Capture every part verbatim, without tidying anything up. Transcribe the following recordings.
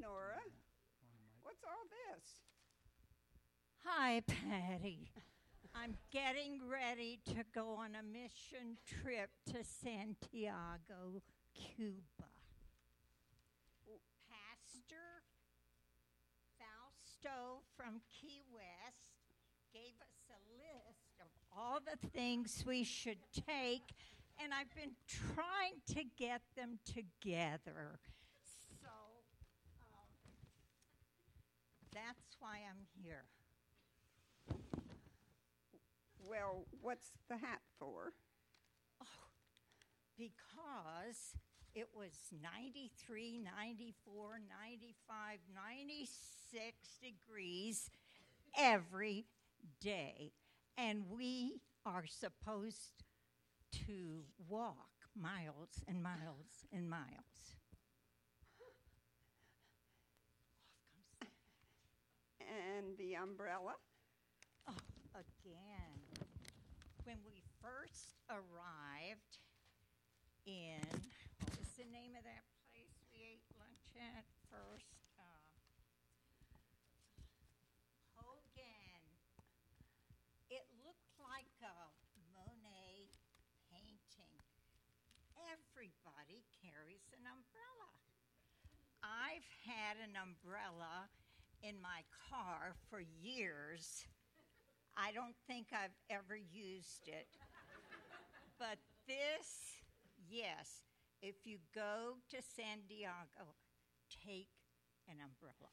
Nora. What's all this? Hi, Patty. I'm getting ready to go on a mission trip to Santiago, Cuba. Well, Pastor Foster from Key West gave us a list of all the things we should take, and I've been trying to get them together. So um, that's why I'm here. Well, what's the hat for? Oh, because it was ninety-three, ninety-four, ninety-five, ninety-six degrees every day, and we are supposed to walk miles and miles and miles. And the umbrella? Oh, again. When we first arrived in, what was the name of that place we ate lunch at first? Uh, Hogan. It looked like a Monet painting. Everybody carries an umbrella. I've had an umbrella in my car for years. I don't think I've ever used it. But this, yes, if you go to San Diego, take an umbrella.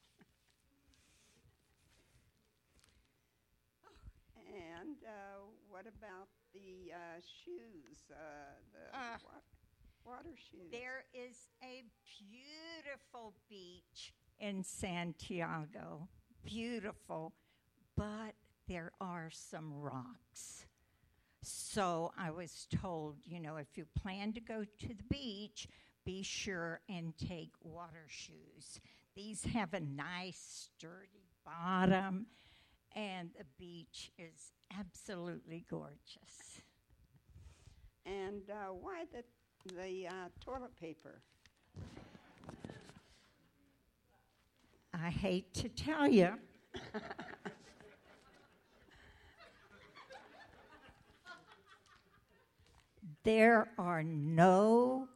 And uh, what about the uh, shoes, uh, the uh, wa- water shoes? There is a beautiful beach in Santiago, beautiful, but there are some rocks. So I was told, you know, if you plan to go to the beach, be sure and take water shoes. These have a nice, sturdy bottom, and the beach is absolutely gorgeous. And uh, why the, the uh, toilet paper? I hate to tell you. There are no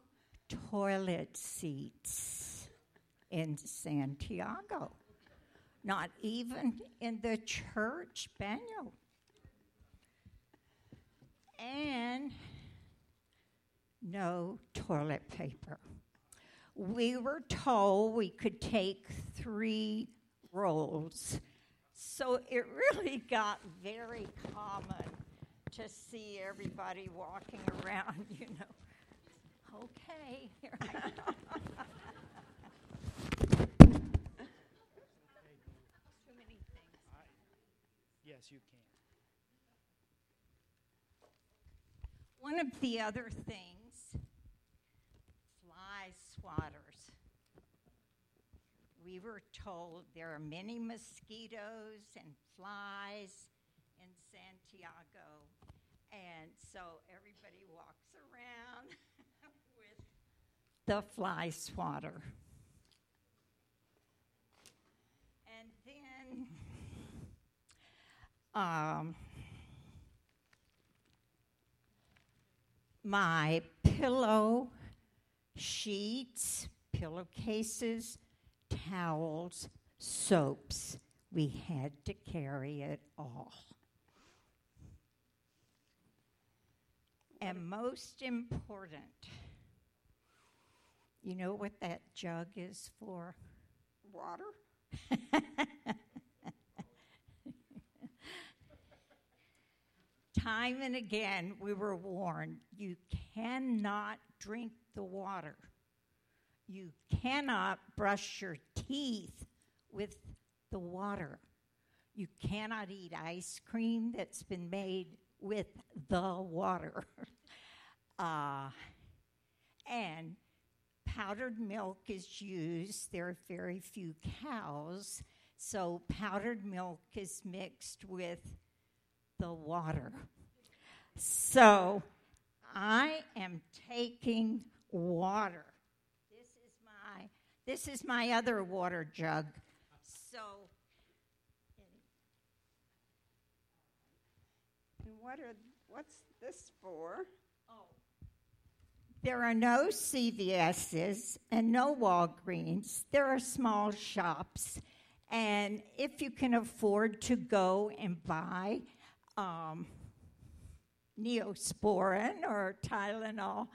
toilet seats in Santiago, not even in the church baño. And no toilet paper. We were told we could take three rolls. So it really got very common to see everybody walking around, you know. Okay, here I go. Too many things. I, yes, you can. One of the other things, fly swatters. We were told there are many mosquitoes and flies in Santiago, and so everybody walks around with the fly swatter. And then um, my pillow sheets, pillowcases, towels, soaps. We had to carry it all. And most important, you know what that jug is for? Water? Time and again, we were warned, you cannot drink the water. You cannot brush your teeth with the water. You cannot eat ice cream that's been made with the water. uh, and powdered milk is used. There are very few cows, so powdered milk is mixed with the water. So I am taking water. This is my This is my other water jug. So, and what are what's this for? Oh, there are no C V S's and no Walgreens. There are small shops, and if you can afford to go and buy um, Neosporin or Tylenol,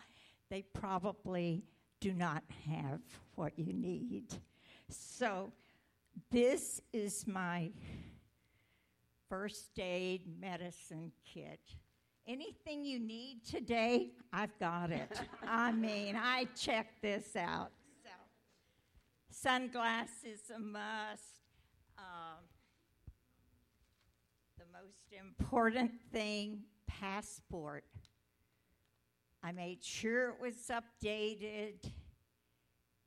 they probably do not have what you need. So this is my first aid medicine kit. Anything you need today, I've got it. I mean, I checked this out. So, sunglasses a must. Um, the most important thing, passport. I made sure it was updated,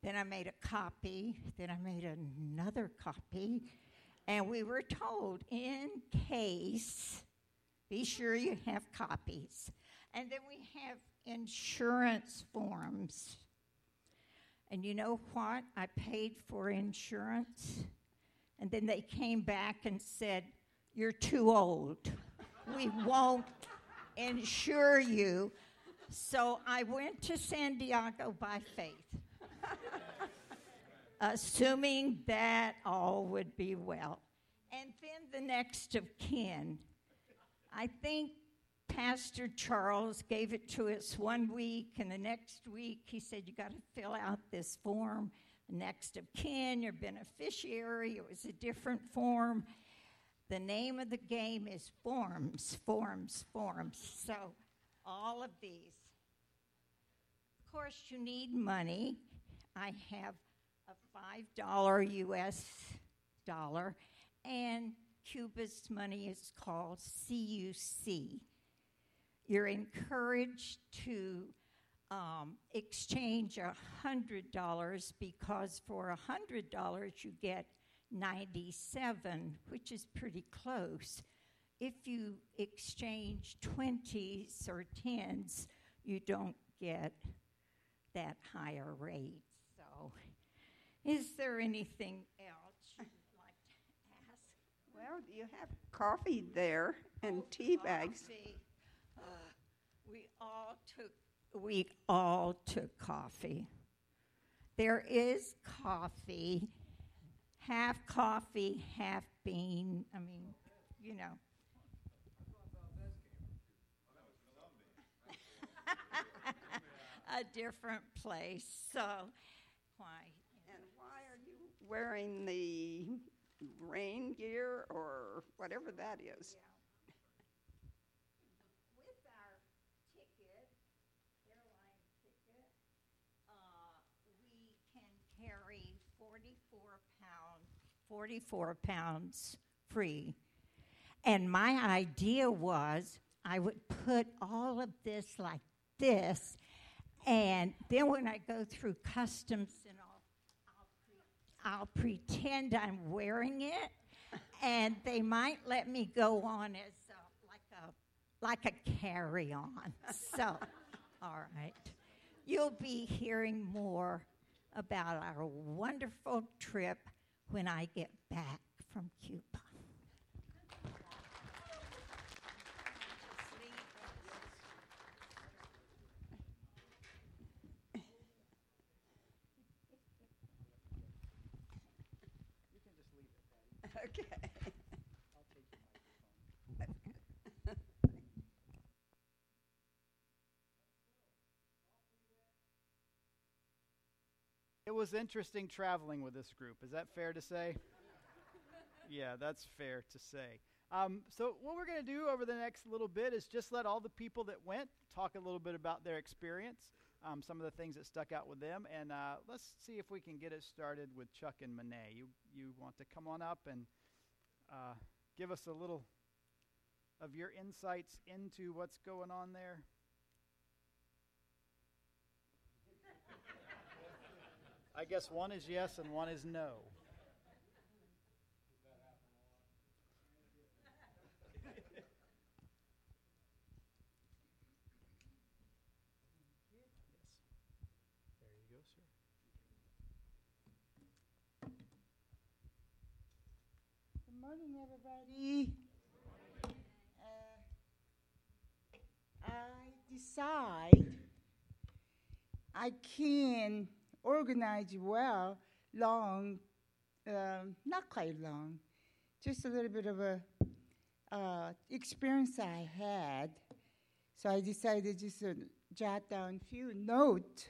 then I made a copy, then I made another copy, and we were told, in case, be sure you have copies. And then we have insurance forms. And you know what? I paid for insurance, and then they came back and said, you're too old. We won't insure you. So I went to San Diego by faith, assuming that all would be well. And then the next of kin. I think Pastor Charles gave it to us one week, and the next week he said, you got to fill out this form, the next of kin, your beneficiary. It was a different form. The name of the game is forms, forms, forms. So all of these. Of course, you need money. I have a five dollar U S dollar, and Cuba's money is called C U C. You're encouraged to um, exchange one hundred dollars, because for one hundred dollars you get ninety-seven, which is pretty close. If you exchange twenties or tens, you don't get that higher rate. So is there anything else you'd like to ask? Well, you have coffee there and oh, tea bags. Uh, we all took we all took coffee. There is coffee, half coffee, half bean. I mean, you know. A different place. So, why? And why are you wearing the rain gear or whatever that is? Yeah. With our ticket, airline ticket, uh, we can carry forty-four pounds, forty-four pounds free. And my idea was I would put all of this like this, and then when I go through customs and all, I'll, pre- I'll pretend I'm wearing it, and they might let me go on as a, like a like a carry-on. So, all right, you'll be hearing more about our wonderful trip when I get back from Cuba. It was interesting traveling with this group. Is that fair to say? Yeah, that's fair to say. Um, so what we're going to do over the next little bit is just let all the people that went talk a little bit about their experience, um, some of the things that stuck out with them, and uh, let's see if we can get it started with Chuck and Monet. You you want to come on up and uh, give us a little of your insights into what's going on there? I guess one is yes and one is no. There you go, sir. already uh, I decide I can organize well long, uh, not quite long, just a little bit of a uh, experience I had. So I decided just to jot down a few notes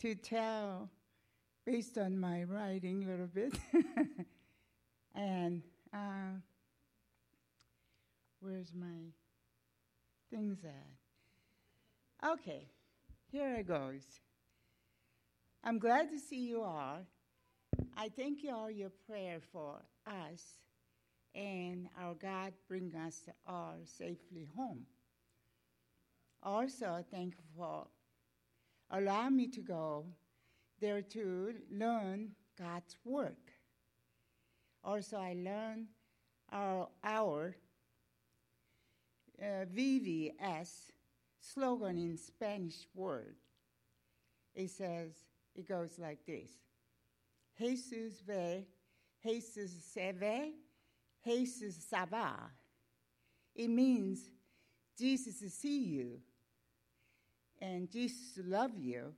to tell based on my writing a little bit. And uh, where's my things at? Okay, here it goes. I'm glad to see you all. I thank you all your prayer for us, and our God bring us all safely home. Also, thank you for allowing me to go there to learn God's work. Also, I learned our, our uh, V V S slogan in Spanish word. It says, it goes like this: Jesus ve, Jesus se ve, Jesus saba. It means Jesus see you, and Jesus love you,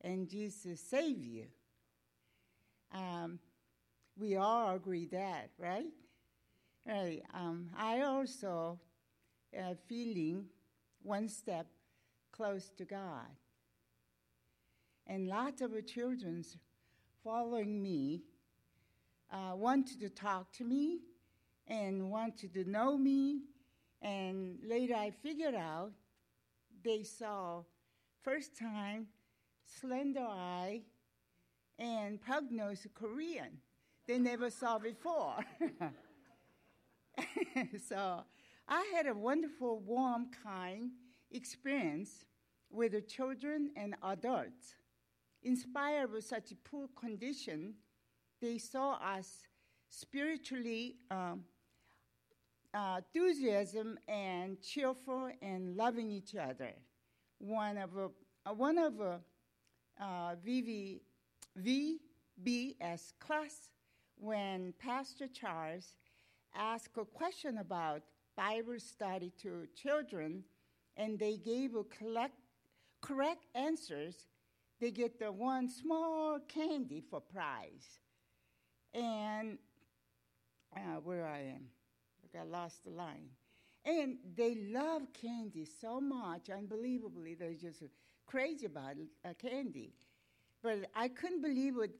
and Jesus save you. Um, we all agree that, right? Right. Um, I also uh, feeling one step close to God. And lots of children following me uh, wanted to talk to me and wanted to know me. And later I figured out they saw first time slender eye and pug-nosed Korean they never saw before. So I had a wonderful, warm, kind experience with the children and adults. Inspired with such a poor condition, they saw us spiritually um, Uh, enthusiasm and cheerful and loving each other. One of a, uh, one of a, uh, V V, V B S class, when Pastor Charles asked a question about Bible study to children, and they gave a collect, correct answers, they get the one small candy for prize. And uh, where I am. I lost the line. And they love candy so much, unbelievably. They're just crazy about uh, candy. But I couldn't believe it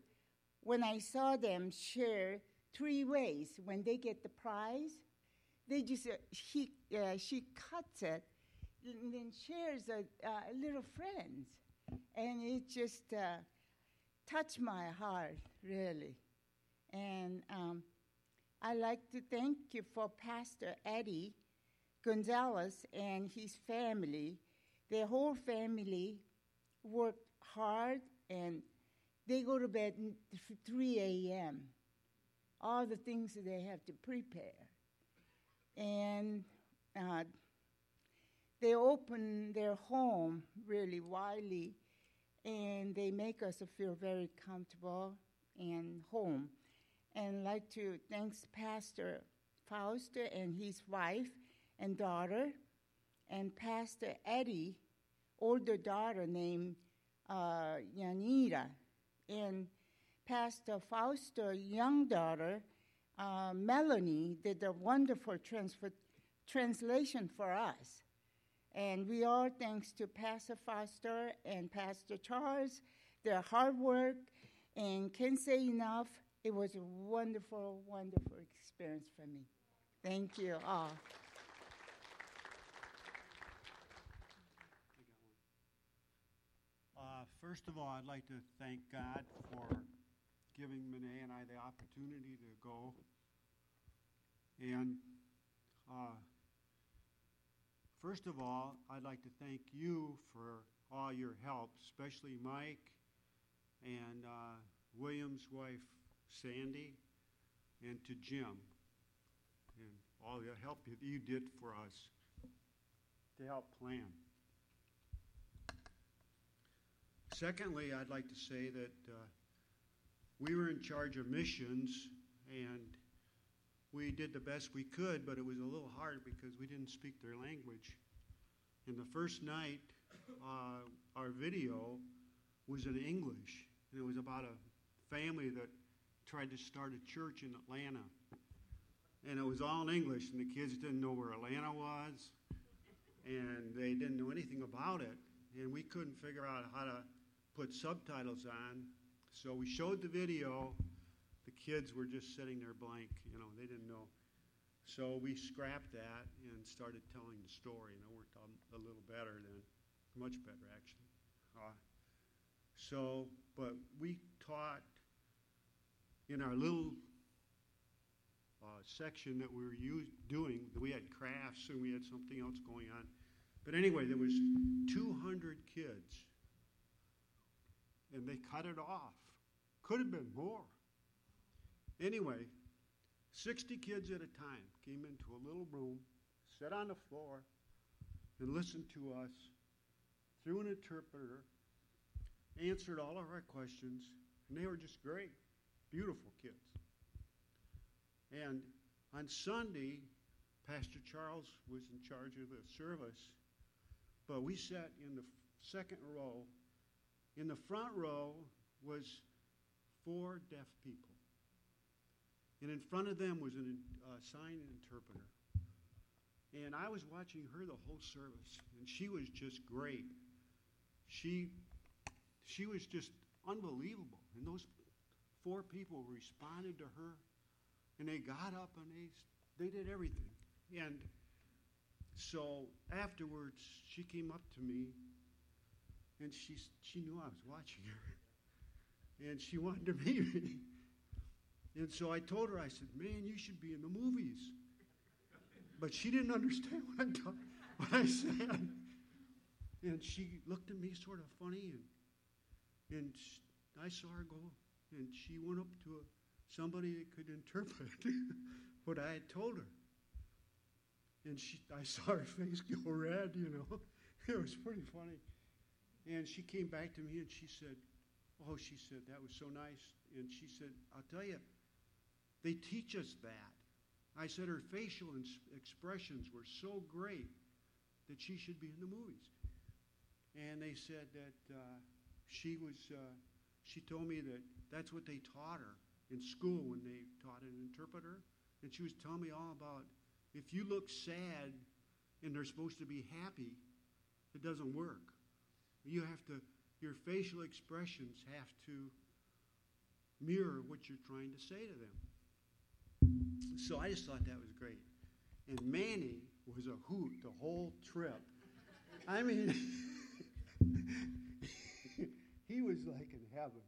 when I saw them share three ways. When they get the prize, they just, uh, he, uh, she cuts it and then shares a uh, little friends. And it just uh, touched my heart, really. And um, I'd like to thank you for Pastor Eddie Gonzalez and his family. Their whole family worked hard, and they go to bed at three a.m. All the things that they have to prepare. And uh, they open their home really widely, and they make us feel very comfortable and home. And like to thank Pastor Foster and his wife and daughter, and Pastor Eddie, older daughter named uh, Yanira, and Pastor Foster's young daughter, uh, Melanie, did a wonderful transfer- translation for us. And we all thanks to Pastor Foster and Pastor Charles, their hard work, and can't say enough. It was a wonderful, wonderful experience for me. Thank you all. Uh, first of all, I'd like to thank God for giving Monet and I the opportunity to go. And uh, first of all, I'd like to thank you for all your help, especially Mike and uh, William's wife, Sandy, and to Jim, and all the help that you did for us to help plan. Secondly, I'd like to say that uh, we were in charge of missions, and we did the best we could, but it was a little hard because we didn't speak their language. And the first night, uh, our video was in English. And it was about a family that tried to start a church in Atlanta. And it was all in English, and the kids didn't know where Atlanta was, and they didn't know anything about it. And we couldn't figure out how to put subtitles on. So we showed the video. The kids were just sitting there blank, you know, they didn't know. So we scrapped that and started telling the story, and it worked out a little better then, much better actually. Uh, so, but we taught in our little uh, section that we were use, doing, we had crafts and we had something else going on. But anyway, there was two hundred kids, and they cut it off. Could have been more. Anyway, sixty kids at a time came into a little room, sat on the floor, and listened to us through an interpreter, answered all of our questions, and they were just great, beautiful kids. And on Sunday, Pastor Charles was in charge of the service, but we sat in the second row. In the front row was four deaf people. And in front of them was an uh, sign interpreter. And I was watching her the whole service, and she was just great. She she was just unbelievable. And those four people responded to her, and they got up and they they did everything. And so afterwards, she came up to me, and she she knew I was watching her. And she wanted to meet me. And so I told her, I said, man, you should be in the movies. But she didn't understand what I, told, what I said. And she looked at me sort of funny, and and she, I saw her go, and she went up to a, somebody that could interpret what I had told her. And she, I saw her face go red, you know. It was pretty funny. And she came back to me, and she said, oh, she said, that was so nice. And she said, I'll tell you, they teach us that. I said her facial ins- expressions were so great that she should be in the movies. And they said that uh, she was, uh, she told me that that's what they taught her in school when they taught an interpreter. And she was telling me all about, if you look sad and they're supposed to be happy, it doesn't work. You have to, your facial expressions have to mirror what you're trying to say to them. So I just thought that was great. And Manny was a hoot the whole trip. I mean, he was like in heaven.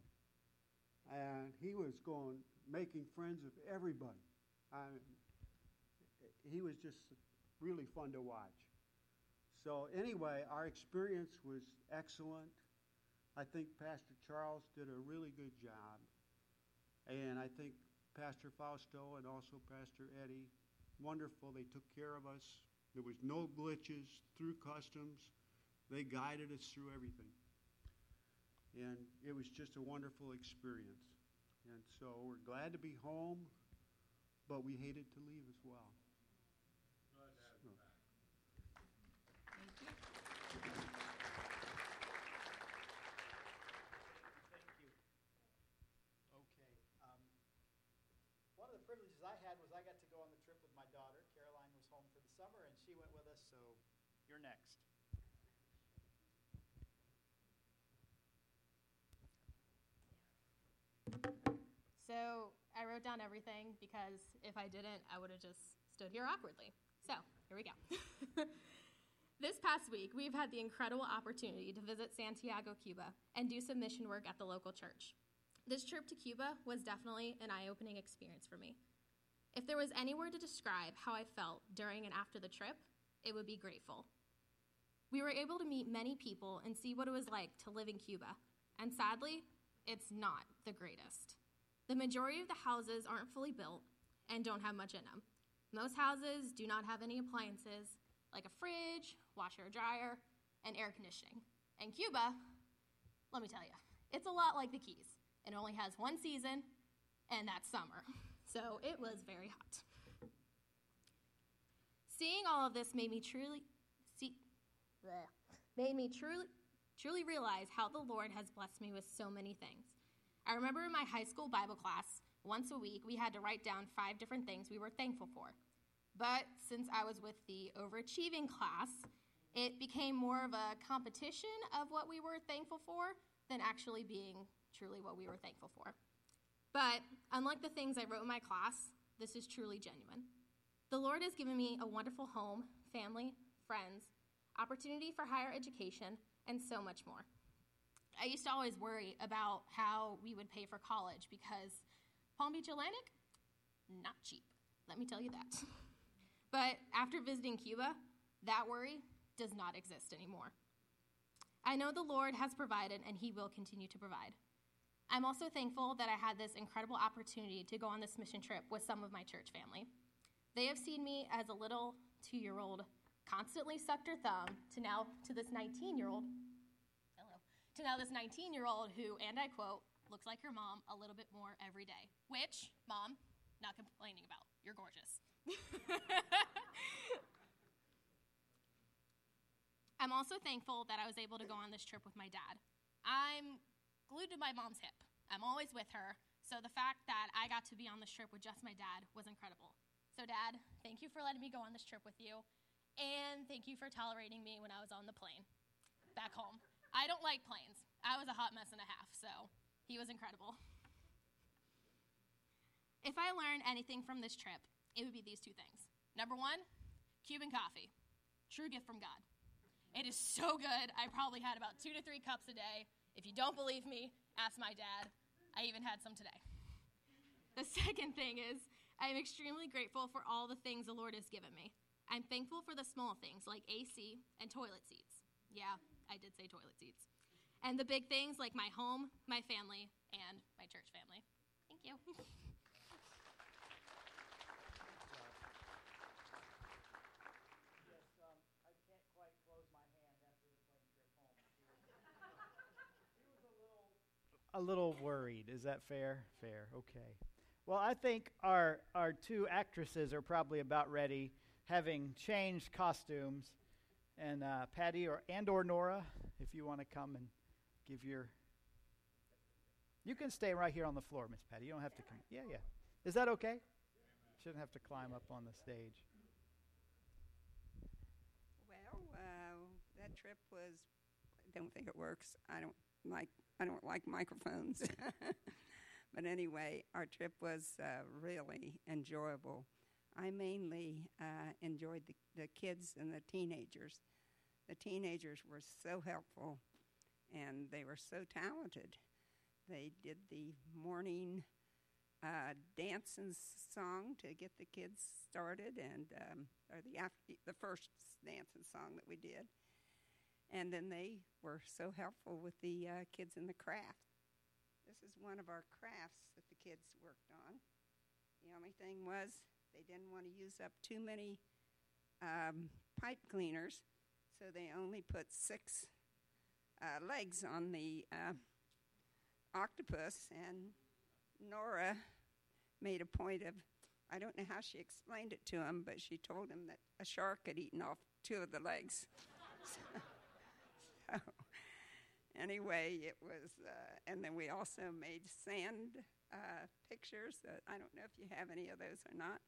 And he was going, making friends of everybody. I mean, he was just really fun to watch. So anyway, our experience was excellent. I think Pastor Charles did a really good job. And I think Pastor Fausto and also Pastor Eddie, wonderful. They took care of us. There was no glitches through customs. They guided us through everything. And it was just a wonderful experience. And so we're glad to be home, but we hated to leave as well. Glad to have you back. Thank you. Thank you. Okay. Um, one of the privileges I had was I got to go on the trip with my daughter. Caroline was home for the summer, and she went with us, so you're next. So I wrote down everything, because if I didn't, I would have just stood here awkwardly. So here we go. This past week, we've had the incredible opportunity to visit Santiago, Cuba, and do some mission work at the local church. This trip to Cuba was definitely an eye-opening experience for me. If there was any word to describe how I felt during and after the trip, it would be grateful. We were able to meet many people and see what it was like to live in Cuba, and sadly, it's not the greatest. The majority of the houses aren't fully built and don't have much in them. Most houses do not have any appliances, like a fridge, washer, dryer, and air conditioning. And Cuba, let me tell you, it's a lot like the Keys. It only has one season, and that's summer. So it was very hot. Seeing all of this made me truly see, bleh, made me truly truly realize how the Lord has blessed me with so many things. I remember in my high school Bible class, once a week, we had to write down five different things we were thankful for. But since I was with the overachieving class, it became more of a competition of what we were thankful for than actually being truly what we were thankful for. But unlike the things I wrote in my class, this is truly genuine. The Lord has given me a wonderful home, family, friends, opportunity for higher education, and so much more. I used to always worry about how we would pay for college because Palm Beach Atlantic, not cheap. Let me tell you that. But after visiting Cuba, that worry does not exist anymore. I know the Lord has provided, and he will continue to provide. I'm also thankful that I had this incredible opportunity to go on this mission trip with some of my church family. They have seen me as a little two-year-old constantly sucked her thumb to now to this nineteen-year-old, hello, to now this nineteen-year-old who, and I quote, looks like her mom a little bit more every day, which, Mom, not complaining about. You're gorgeous. I'm also thankful that I was able to go on this trip with my dad. I'm glued to my mom's hip. I'm always with her, so the fact that I got to be on this trip with just my dad was incredible. So, Dad, thank you for letting me go on this trip with you, and thank you for tolerating me when I was on the plane back home. I don't like planes. I was a hot mess and a half, so he was incredible. If I learned anything from this trip, it would be these two things. Number one, Cuban coffee, true gift from God. It is so good. I probably had about two to three cups a day. If you don't believe me, ask my dad. I even had some today. The second thing is, I am extremely grateful for all the things the Lord has given me. I'm thankful for the small things like A C and toilet seats. Yeah, I did say toilet seats. And the big things like my home, my family, and my church family. Thank you. A little worried. Is that fair? Fair. Okay. Well, I think our our two actresses are probably about ready, having changed costumes, and uh, Patty or and or Nora, if you want to come and give your. You can stay right here on the floor, Miss Patty. You don't have to come. Yeah, yeah. Is that okay? Shouldn't have to climb up on the stage. Well, uh, that trip was. I don't think it works. I don't like. I don't like microphones. But anyway, our trip was uh, really enjoyable. I mainly uh, enjoyed the, the kids and the teenagers. The teenagers were so helpful, and they were so talented. They did the morning uh, dance and song to get the kids started, and um, or the after, the first dance and song that we did. And then they were so helpful with the uh, kids in the craft. This is one of our crafts that the kids worked on. The only thing was they didn't want to use up too many um, pipe cleaners, so they only put six uh, legs on the uh, octopus. And Nora made a point of, I don't know how she explained it to him, but she told him that a shark had eaten off two of the legs. So, so anyway, it was, uh, and then we also made sand uh, pictures. Uh, I don't know if you have any of those or not.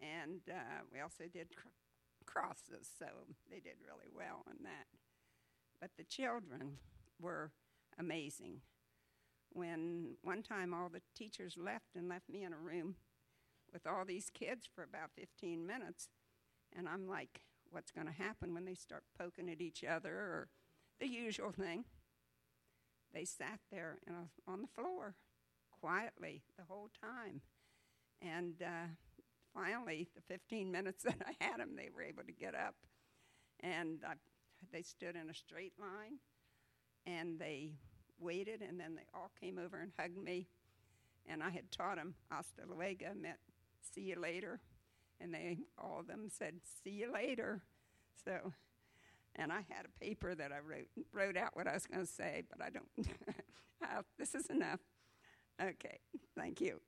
And uh, we also did cr- crosses, so they did really well on that. But the children were amazing. When one time all the teachers left and left me in a room with all these kids for about fifteen minutes, and I'm like, what's going to happen when they start poking at each other or the usual thing. They sat there and on the floor quietly the whole time. And uh, finally, the fifteen minutes that I had them, they were able to get up. And I, they stood in a straight line, and they waited, and then they all came over and hugged me. And I had taught them, hasta luego, meant see you later. And they, all of them said, see you later. So, and I had a paper that I wrote, wrote out what I was going to say, but I don't, uh, this is enough. Okay, thank you.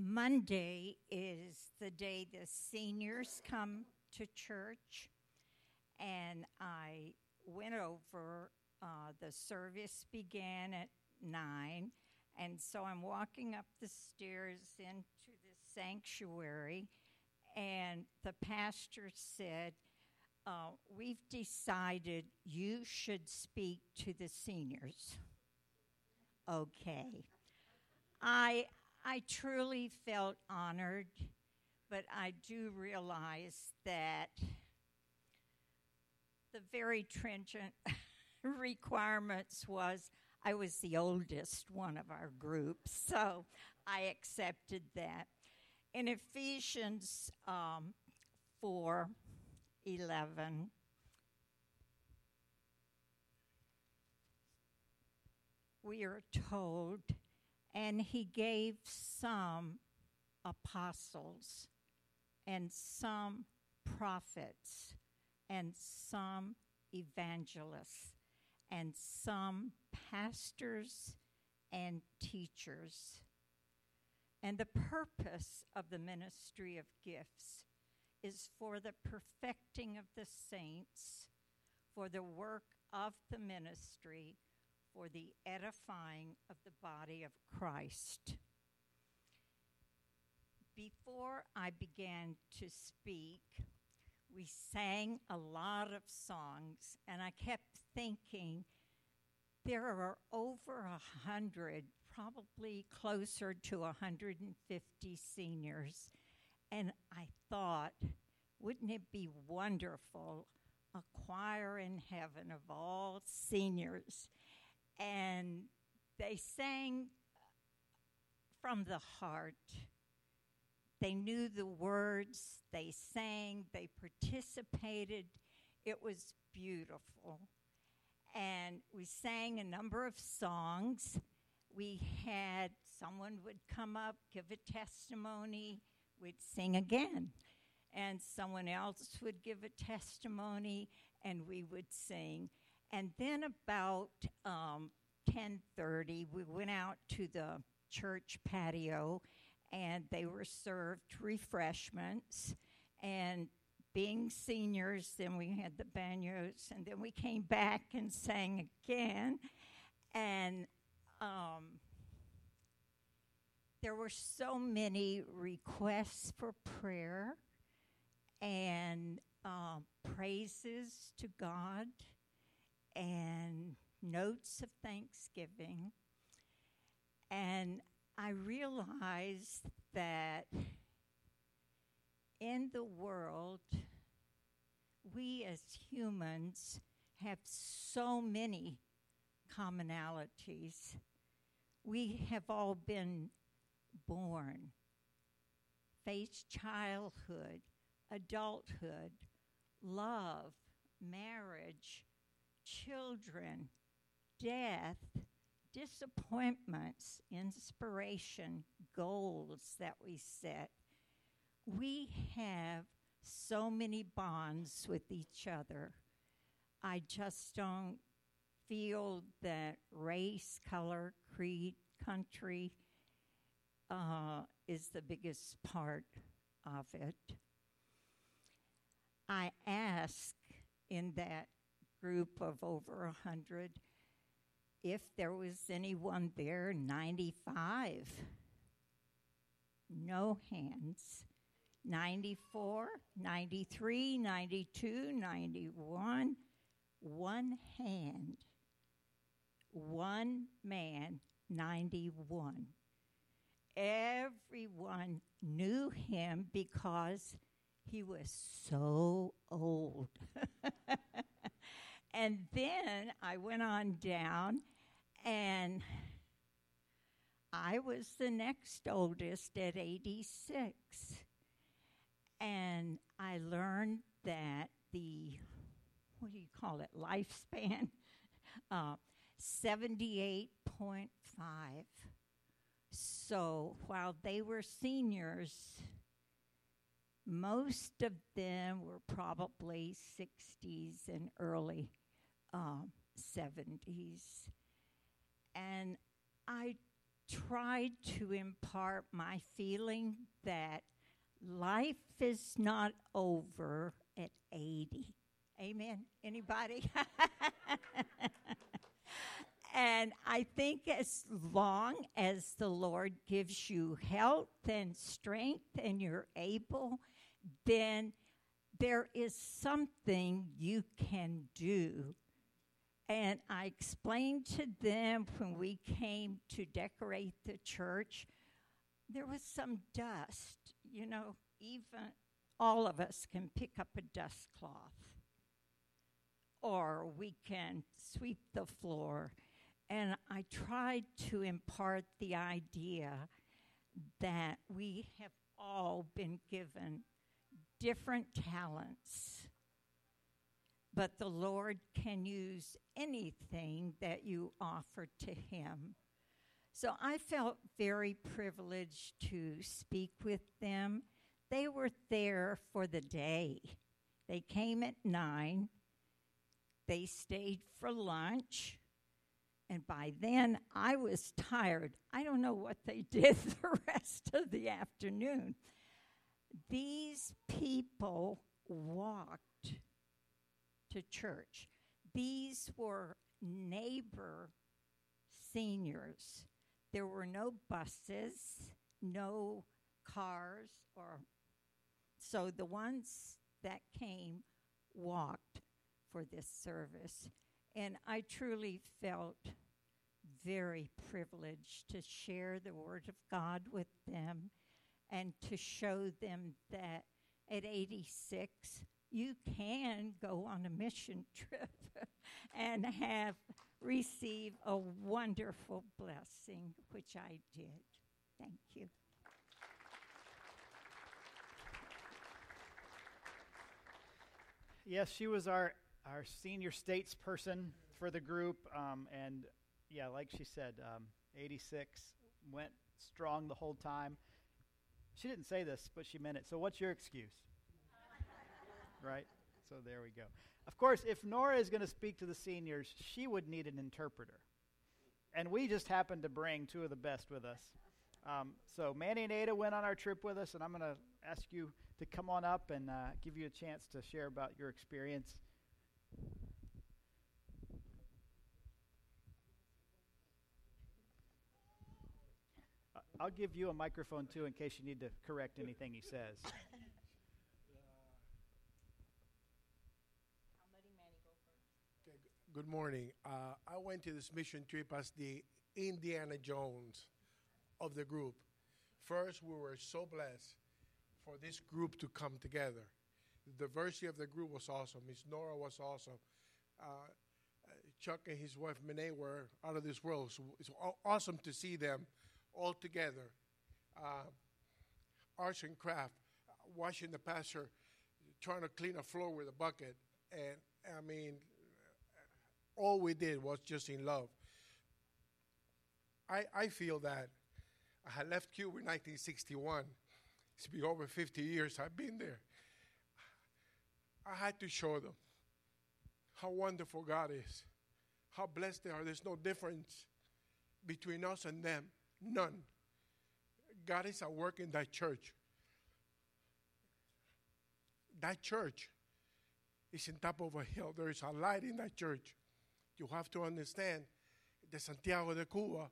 Monday is the day the seniors come to church, and I went over. Uh, the service began at nine, and so I'm walking up the stairs into the sanctuary, and the pastor said, uh, we've decided you should speak to the seniors. Okay. I I truly felt honored, but I do realize that the very trenchant requirements was I was the oldest one of our group, so I accepted that. In Ephesians um, four eleven, we are told, and he gave some apostles, and some prophets, and some evangelists, and some pastors and teachers. And the purpose of the ministry of gifts is for the perfecting of the saints, for the work of the ministry, for the edifying of the body of Christ. Before I began to speak, we sang a lot of songs, and I kept thinking, there are over a hundred, probably closer to one hundred fifty seniors, and I thought, wouldn't it be wonderful, a choir in heaven of all seniors? And they sang from the heart. They knew the words, they sang, they participated. It was beautiful. And we sang a number of songs. We had someone would come up, give a testimony, we'd sing again. And someone else would give a testimony, and we would sing. And then about um, ten thirty, we went out to the church patio, and they were served refreshments, and being seniors, then we had the banyos, and then we came back and sang again, and um, there were so many requests for prayer and uh, praises to God and notes of thanksgiving, and I realized that in the world, we as humans have so many commonalities. We have all been born, faced childhood, adulthood, love, marriage, children, death, disappointments, inspiration, goals that we set. We have so many bonds with each other. I just don't feel that race, color, creed, country uh, is the biggest part of it. I ask in that group of over one hundred, if there was anyone there, ninety-five, no hands, ninety-four, ninety-three, ninety-two, ninety-one, one hand, one man, ninety-one. Everyone knew him because he was so old. And then I went on down, and I was the next oldest at eighty-six. And I learned that the, what do you call it, lifespan, uh, seventy-eight point five. So while they were seniors, most of them were probably sixties and early um, seventies. And I tried to impart my feeling that life is not over at eighty. Amen. Anybody? And I think as long as the Lord gives you health and strength and you're able, then there is something you can do. And I explained to them when we came to decorate the church, there was some dust. You know, even all of us can pick up a dust cloth, or we can sweep the floor. And I tried to impart the idea that we have all been given different talents, but the Lord can use anything that you offer to Him. So I felt very privileged to speak with them. They were there for the day. They came at nine. They stayed for lunch. And by then, I was tired. I don't know what they did the rest of the afternoon. These people walked to church. These were neighbor seniors. There were no buses, no cars, or so the ones that came walked for this service. And I truly felt very privileged to share the Word of God with them and to show them that at eighty-six, you can go on a mission trip and have receive a wonderful blessing, which I did. Thank you. Yes, she was our Our senior statesperson for the group, um, and yeah, like she said, um, eighty-six, went strong the whole time. She didn't say this, but she meant it. So what's your excuse? Right? So there we go. Of course, if Nora is going to speak to the seniors, she would need an interpreter. And we just happened to bring two of the best with us. Um, so Manny and Ada went on our trip with us, and I'm going to ask you to come on up and uh, give you a chance to share about your experience. I'll give you a microphone too in case you need to correct anything he says. I'm letting Manny go first. Good morning. Uh, I went to this mission trip as the Indiana Jones of the group. First, we were so blessed for this group to come together. The diversity of the group was awesome. Miss Nora was awesome. Uh, Chuck and his wife, Monet, were out of this world. So it's awesome to see them all together. Uh, arts and craft, washing the pastor, trying to clean a floor with a bucket. And, I mean, all we did was just in love. I, I feel that I had left Cuba in nineteen sixty-one. It's been over fifty years I've been there. I had to show them how wonderful God is, how blessed they are. There's no difference between us and them, none. God is at work in that church. That church is on top of a hill. There is a light in that church. You have to understand that Santiago de Cuba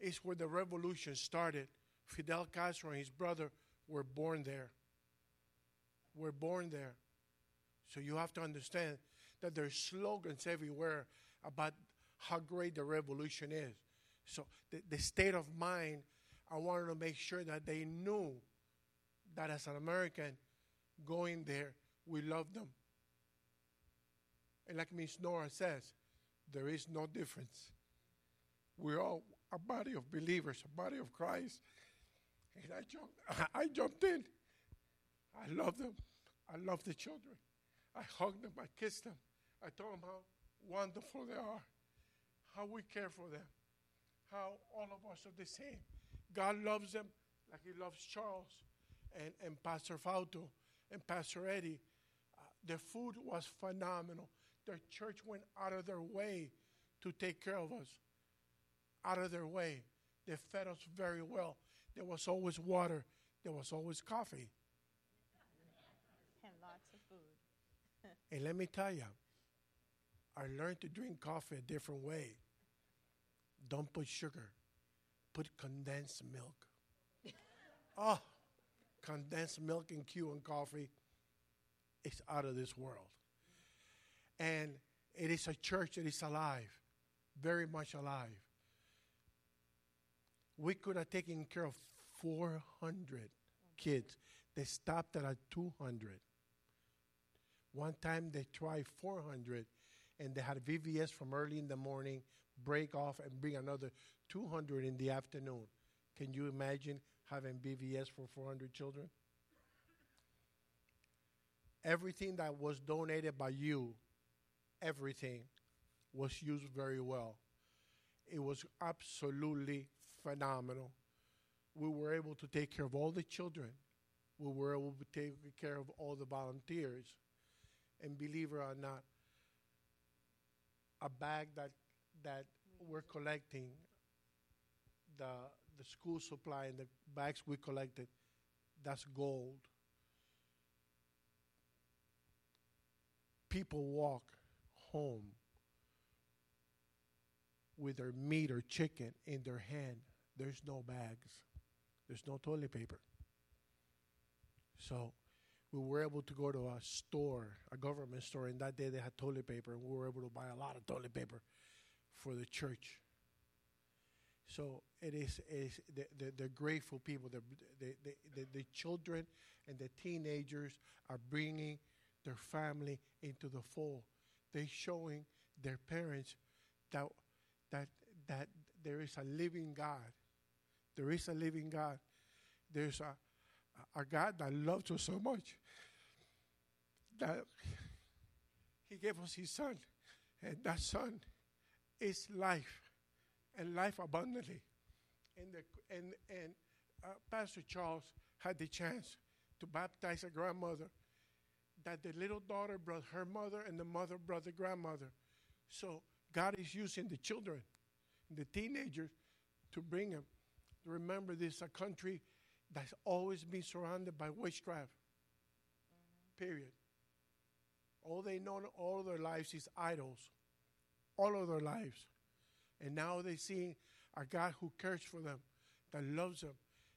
is where the revolution started. Fidel Castro and his brother were born there. Were born there. So you have to understand that there's slogans everywhere about how great the revolution is. So the, the state of mind, I wanted to make sure that they knew that as an American going there, we love them. And like Miss Nora says, there is no difference. We're all a body of believers, a body of Christ. And I jumped, I jumped in. I love them. I love the children. I hugged them, I kissed them. I told them how wonderful they are, how we care for them, how all of us are the same. God loves them like He loves Charles and, and Pastor Fauto and Pastor Eddie. Uh, their food was phenomenal. Their church went out of their way to take care of us, out of their way. They fed us very well. There was always water. There was always coffee. And lots of food. And let me tell you, I learned to drink coffee a different way. Don't put sugar. Put condensed milk. Oh, condensed milk and Cuban coffee. It's out of this world. And it is a church that is alive, very much alive. We could have taken care of four hundred kids. They stopped at two hundred. One time they tried four hundred, and they had V V S from early in the morning, break off and bring another two hundred in the afternoon. Can you imagine having V V S for four hundred children? Everything that was donated by you, everything, was used very well. It was absolutely phenomenal. We were able to take care of all the children. We were able to take care of all the volunteers. And believe it or not, a bag that that we're collecting, the the school supply and the bags we collected, that's gold. People walk home with their meat or chicken in their hand. There's no bags. There's no toilet paper. So we were able to go to a store, a government store, and that day they had toilet paper, and we were able to buy a lot of toilet paper for the church. So it is, it is the, the, the grateful people, the, the, the, the, the children and the teenagers are bringing their family into the fold. They're showing their parents that that that there is a living God. There is a living God. There's a a God that loves us so much that he gave us his son. And that son is life, and life abundantly. And the, and and uh, Pastor Charles had the chance to baptize a grandmother that the little daughter brought her mother, and the mother brought the grandmother. So God is using the children, the teenagers, to bring them. Remember, this is a country that's always been surrounded by witchcraft, mm-hmm. period. All they know all their lives is idols, all of their lives. And now they see a God who cares for them, that loves them,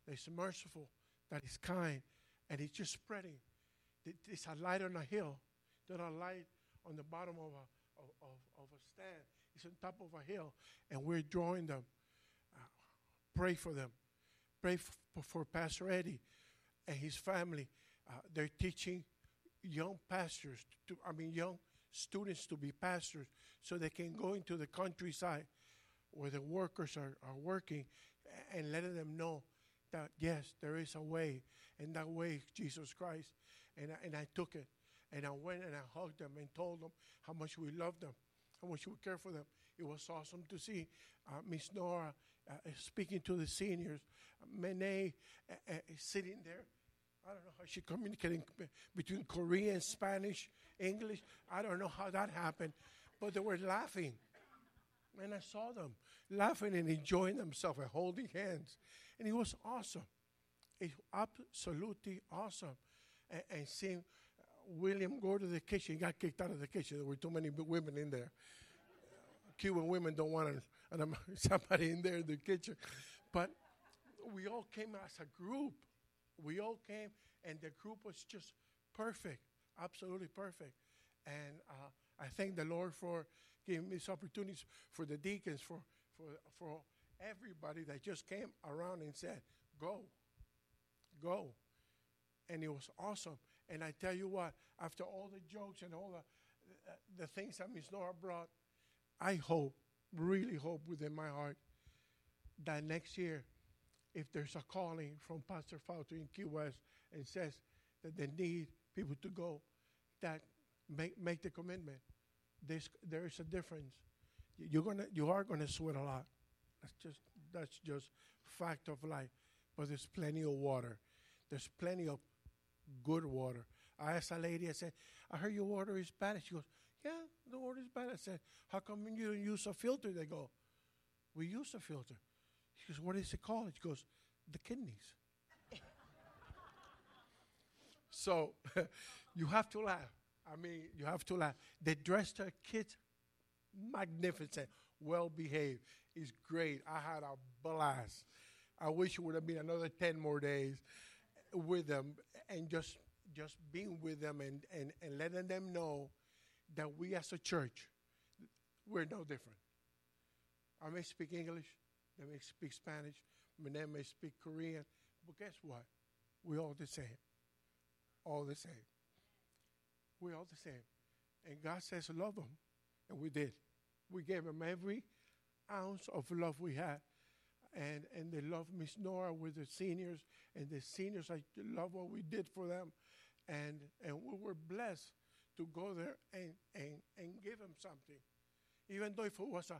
that is merciful, that is kind, and it's just spreading. It's a light on a hill, not a light on the bottom of a, of, of a stand. It's on top of a hill, and we're drawing them. Uh, pray for them. Pray f- for Pastor Eddie and his family. Uh, they're teaching young pastors, to, I mean young students to be pastors so they can go into the countryside where the workers are, are working and letting them know that, yes, there is a way, and that way is Jesus Christ. And I, and I took it, and I went and I hugged them and told them how much we loved them, how much we care for them. It was awesome to see uh, Miss Nora uh, speaking to the seniors, Monet uh, uh, sitting there. I don't know how she communicated between Korean, Spanish, English. I don't know how that happened, but they were laughing. And I saw them laughing and enjoying themselves and holding hands. And it was awesome. It was absolutely awesome. And, and seeing William go to the kitchen. He got kicked out of the kitchen. There were too many women in there. Cuban women don't want somebody in there in the kitchen. But we all came as a group. We all came, and the group was just perfect, absolutely perfect. And uh, I thank the Lord for giving me this opportunity, for the deacons, for, for, for everybody that just came around and said, go, go. And it was awesome. And I tell you what, after all the jokes and all the, uh, the things that Miss Nora brought, I hope, really hope within my heart, that next year, if there's a calling from Pastor Foster in Key West and says that they need people to go, that make make the commitment. There's, there is a difference. You're gonna, you are gonna sweat a lot. That's just that's just fact of life. But there's plenty of water. There's plenty of good water. I asked a lady, I said, I heard your water is bad. She goes, yeah, the water is bad. I said, how come you don't use a filter? They go, we use a filter. She goes, what is it called? She goes, the kidneys. So you have to laugh. I mean, you have to laugh. They dressed her kids magnificent, well-behaved. It's great. I had a blast. I wish it would have been another ten more days with them and just just being with them and, and, and letting them know that we as a church, we're no different. I may speak English. They may speak Spanish. They may speak Korean. But guess what? We're all the same. All the same. We're all the same. And God says, love them. And we did. We gave them every ounce of love we had. And and they loved Miss Nora with the seniors. And the seniors, I love what we did for them. And and we were blessed to go there and, and, and give them something. Even though if it was a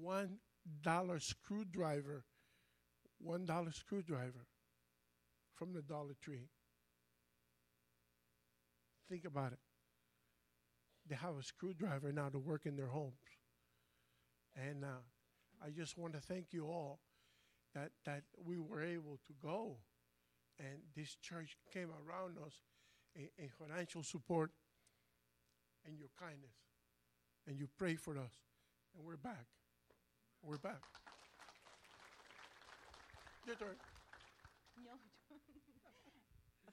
one dollar screwdriver, one dollar screwdriver from the Dollar Tree. Think about it. They have a screwdriver now to work in their homes. And uh, I just want to thank you all that, that we were able to go. And this church came around us in, in financial support and your kindness. And you pray for us. And we're back. We're back. Your turn. Your turn.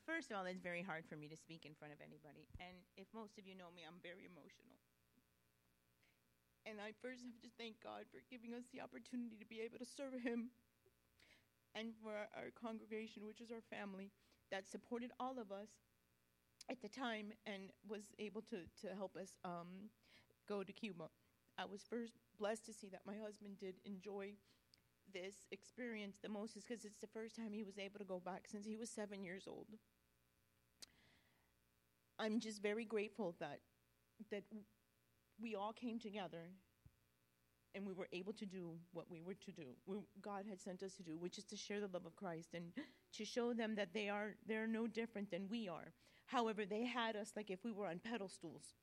First of all, it's very hard for me to speak in front of anybody. And if most of you know me, I'm very emotional. And I first have to thank God for giving us the opportunity to be able to serve him and for our, our congregation, which is our family, that supported all of us at the time and was able to, to help us um, go to Cuba. I was first blessed to see that my husband did enjoy this experience the most is because it's the first time he was able to go back since he was seven years old. I'm just very grateful that that we all came together and we were able to do what we were to do, we, God had sent us to do, which is to share the love of Christ and to show them that they are they're no different than we are. However, they had us like if we were on pedestals.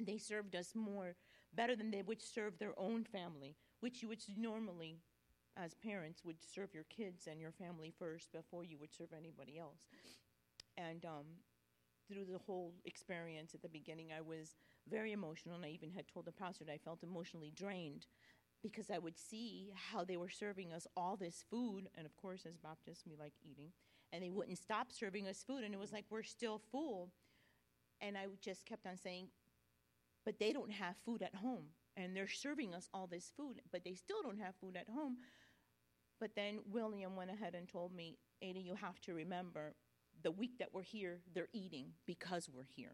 They served us more, better than they would serve their own family, which you would normally, as parents, would serve your kids and your family first before you would serve anybody else. And um, through the whole experience at the beginning, I was very emotional, and I even had told the pastor that I felt emotionally drained because I would see how they were serving us all this food. And, of course, as Baptists, we like eating. And they wouldn't stop serving us food, and it was like, we're still full. And I just kept on saying, but they don't have food at home. And they're serving us all this food, but they still don't have food at home. But then William went ahead and told me, Ada, you have to remember, the week that we're here, they're eating because we're here.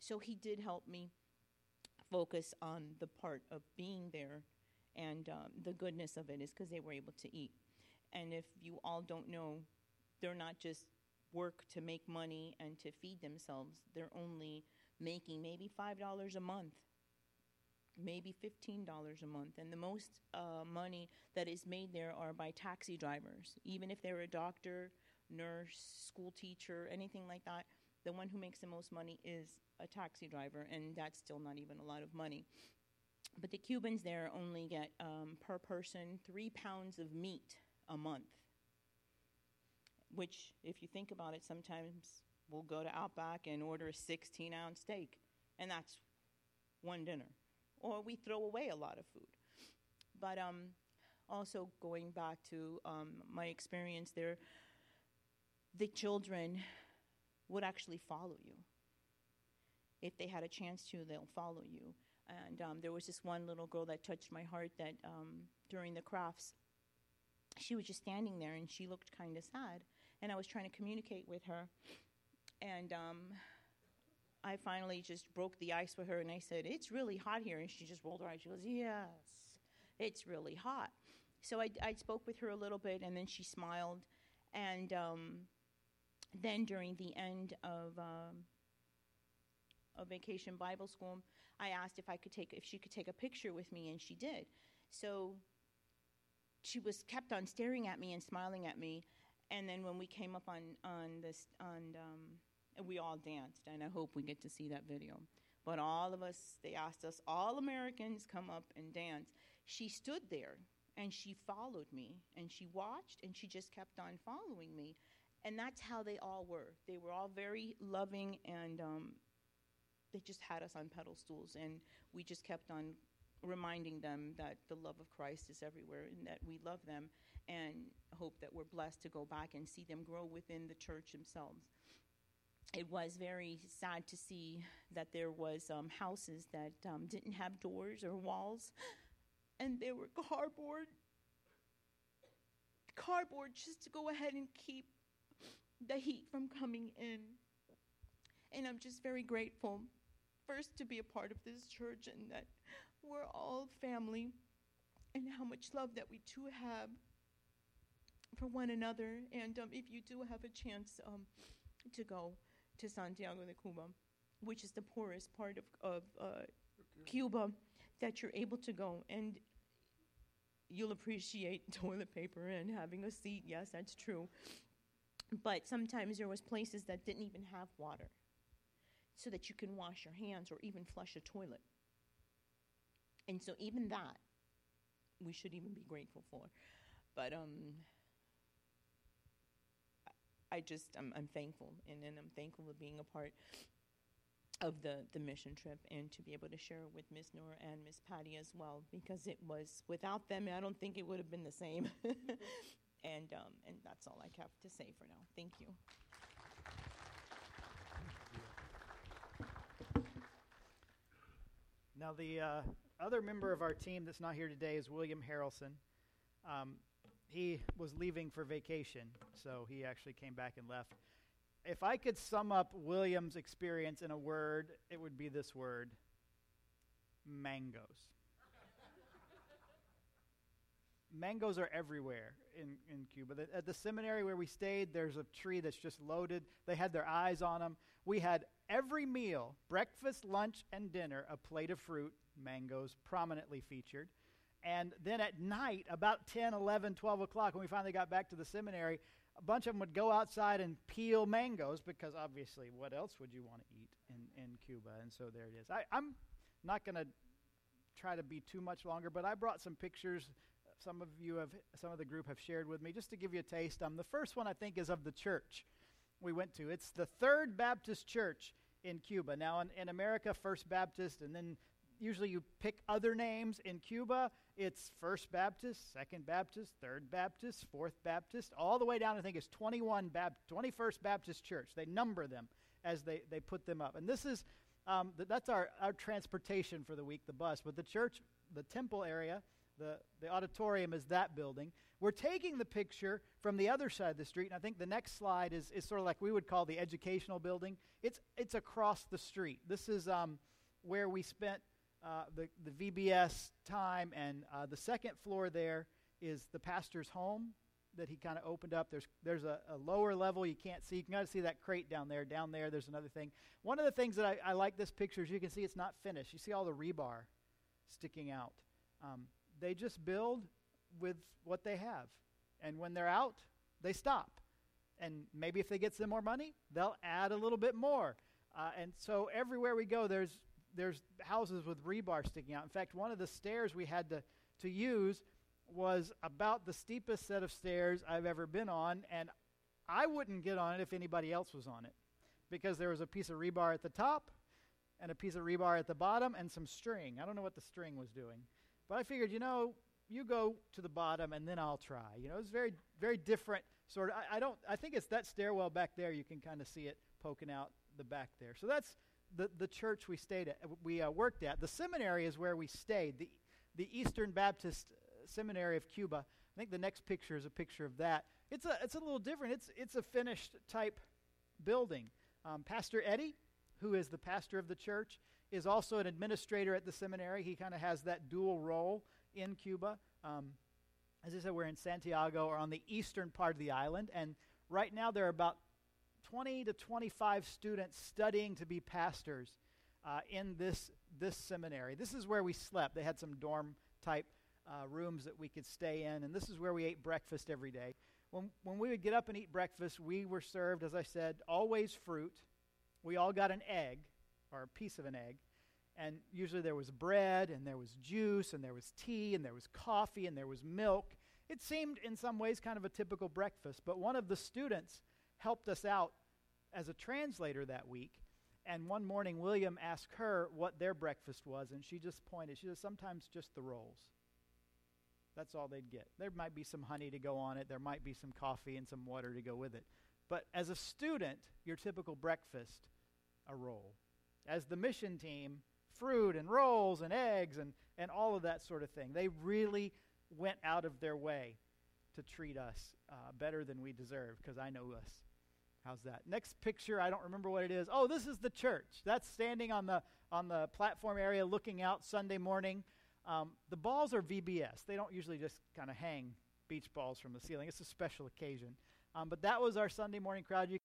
So he did help me focus on the part of being there, and um, the goodness of it is because they were able to eat. And if you all don't know, they're not just work to make money and to feed themselves. They're only making maybe five dollars a month. Maybe fifteen dollars a month. And the most uh, money that is made there are by taxi drivers. Even if they're a doctor, nurse, school teacher, anything like that, the one who makes the most money is a taxi driver, and that's still not even a lot of money. But the Cubans there only get, um, per person, three pounds of meat a month, which, if you think about it, sometimes we'll go to Outback and order a sixteen-ounce steak, and that's one dinner. Or we throw away a lot of food. But um, also going back to um, my experience there, the children would actually follow you. If they had a chance to, they'll follow you. And um, there was this one little girl that touched my heart that um, during the crafts, she was just standing there and she looked kind of sad. And I was trying to communicate with her. And um, I finally just broke the ice with her, and I said, it's really hot here. And she just rolled her eyes. She goes, yes, it's really hot. So I, I spoke with her a little bit, and then she smiled. And um, then during the end of um, of Vacation Bible School, I asked if I could take if she could take a picture with me, and she did. So she was kept on staring at me and smiling at me. And then when we came up on on this on um, and we all danced, and I hope we get to see that video. But all of us, they asked us, all Americans, come up and dance. She stood there, And she followed me, and she watched, and she just kept on following me. And that's how they all were. They were all very loving, and um, they just had us on pedal stools. And we just kept on reminding them that the love of Christ is everywhere and that we love them and hope that we're blessed to go back and see them grow within the church themselves. It was very sad to see that there was um, houses that um, didn't have doors or walls, and they were cardboard, cardboard just to go ahead and keep the heat from coming in. And I'm just very grateful, first, to be a part of this church and that we're all family, and how much love that we too have for one another. And um, if you do have a chance um, to go to Santiago de Cuba, which is the poorest part of, of uh, Cuba, that you're able to go, and you'll appreciate toilet paper and having a seat. Yes, that's true. But sometimes there was places that didn't even have water so that you can wash your hands or even flush a toilet. And so even that, we should even be grateful for. But um, I just, I'm, I'm thankful. And then I'm thankful of being a part of the, the mission trip and to be able to share with Miss Noor and Miss Patty as well, because it was, without them, I don't think it would have been the same. And um, and that's all I have to say for now. Thank you. Now, the uh, other member of our team that's not here today is William Harrelson. Um, he was leaving for vacation, so he actually came back and left. If I could sum up William's experience in a word, it would be this word: mangoes. Mangoes are everywhere in, in Cuba. The, at the seminary where we stayed, there's a tree that's just loaded. They had their eyes on them. We had every meal, breakfast, lunch, and dinner, a plate of fruit, mangoes prominently featured. And then at night, about ten, eleven, twelve o'clock, when we finally got back to the seminary, a bunch of them would go outside and peel mangoes, because obviously what else would you want to eat in, in Cuba? And so there it is. I, I'm not going to try to be too much longer, but I brought some pictures. Some of you have, some of the group have shared with me, just to give you a taste. Um, the first one, I think, is of the church we went to. It's the Third Baptist Church in Cuba. Now, in, in America, First Baptist, and then usually you pick other names. In Cuba, it's First Baptist, Second Baptist, Third Baptist, Fourth Baptist, all the way down, I think, is twenty-one Bap- twenty-first Baptist Church. They number them as they, they put them up. And this is, um, th- that's our, our transportation for the week, the bus. But the church, the temple area, The, the auditorium is that building. We're taking the picture from the other side of the street, and I think the next slide is, is sort of like we would call the educational building. It's it's across the street. This is um, where we spent uh, the, the V B S time, and uh, the second floor there is the pastor's home that he kind of opened up. There's there's a, a lower level you can't see. You can kind of see that crate down there. Down there, there's another thing. One of the things that I, I like this picture is you can see it's not finished. You see all the rebar sticking out. Um They just build with what they have. And when they're out, they stop. And maybe if they get some more money, they'll add a little bit more. Uh, and so everywhere we go, there's there's houses with rebar sticking out. In fact, one of the stairs we had to, to use was about the steepest set of stairs I've ever been on. And I wouldn't get on it if anybody else was on it, because there was a piece of rebar at the top and a piece of rebar at the bottom and some string. I don't know what the string was doing. But I figured, you know, you go to the bottom and then I'll try. You know, it's very, very different sort of. I, I don't. I think it's that stairwell back there. You can kind of see it poking out the back there. So that's the, the church we stayed at. We uh, worked at. The seminary is where we stayed. The the Eastern Baptist Seminary of Cuba. I think the next picture is a picture of that. It's a it's a little different. It's it's a finished type building. Um, Pastor Eddie, who is the pastor of the church, is also an administrator at the seminary. He kind of has that dual role in Cuba. Um, as I said, we're in Santiago, or on the eastern part of the island, and right now there are about twenty to twenty-five students studying to be pastors uh, in this this seminary. This is where we slept. They had some dorm-type uh, rooms that we could stay in, and this is where we ate breakfast every day. When, when we would get up and eat breakfast, we were served, as I said, always fruit. We all got an egg, or a piece of an egg, And usually there was bread, and there was juice, and there was tea, and there was coffee, and there was milk. It seemed in some ways kind of a typical breakfast, but one of the students helped us out as a translator that week. And one morning, William asked her what their breakfast was, and she just pointed. She said, sometimes just the rolls. That's all they'd get. There might be some honey to go on it. There might be some coffee and some water to go with it. But as a student, your typical breakfast, a roll. As the mission team, fruit and rolls and eggs and, and all of that sort of thing. They really went out of their way to treat us uh, better than we deserved, because I know us. How's that? Next picture, I don't remember what it is. Oh, this is the church. That's standing on the on the platform area looking out Sunday morning. Um, the balls are V B S. They don't usually just kind of hang beach balls from the ceiling. It's a special occasion. Um, but that was our Sunday morning crowd. You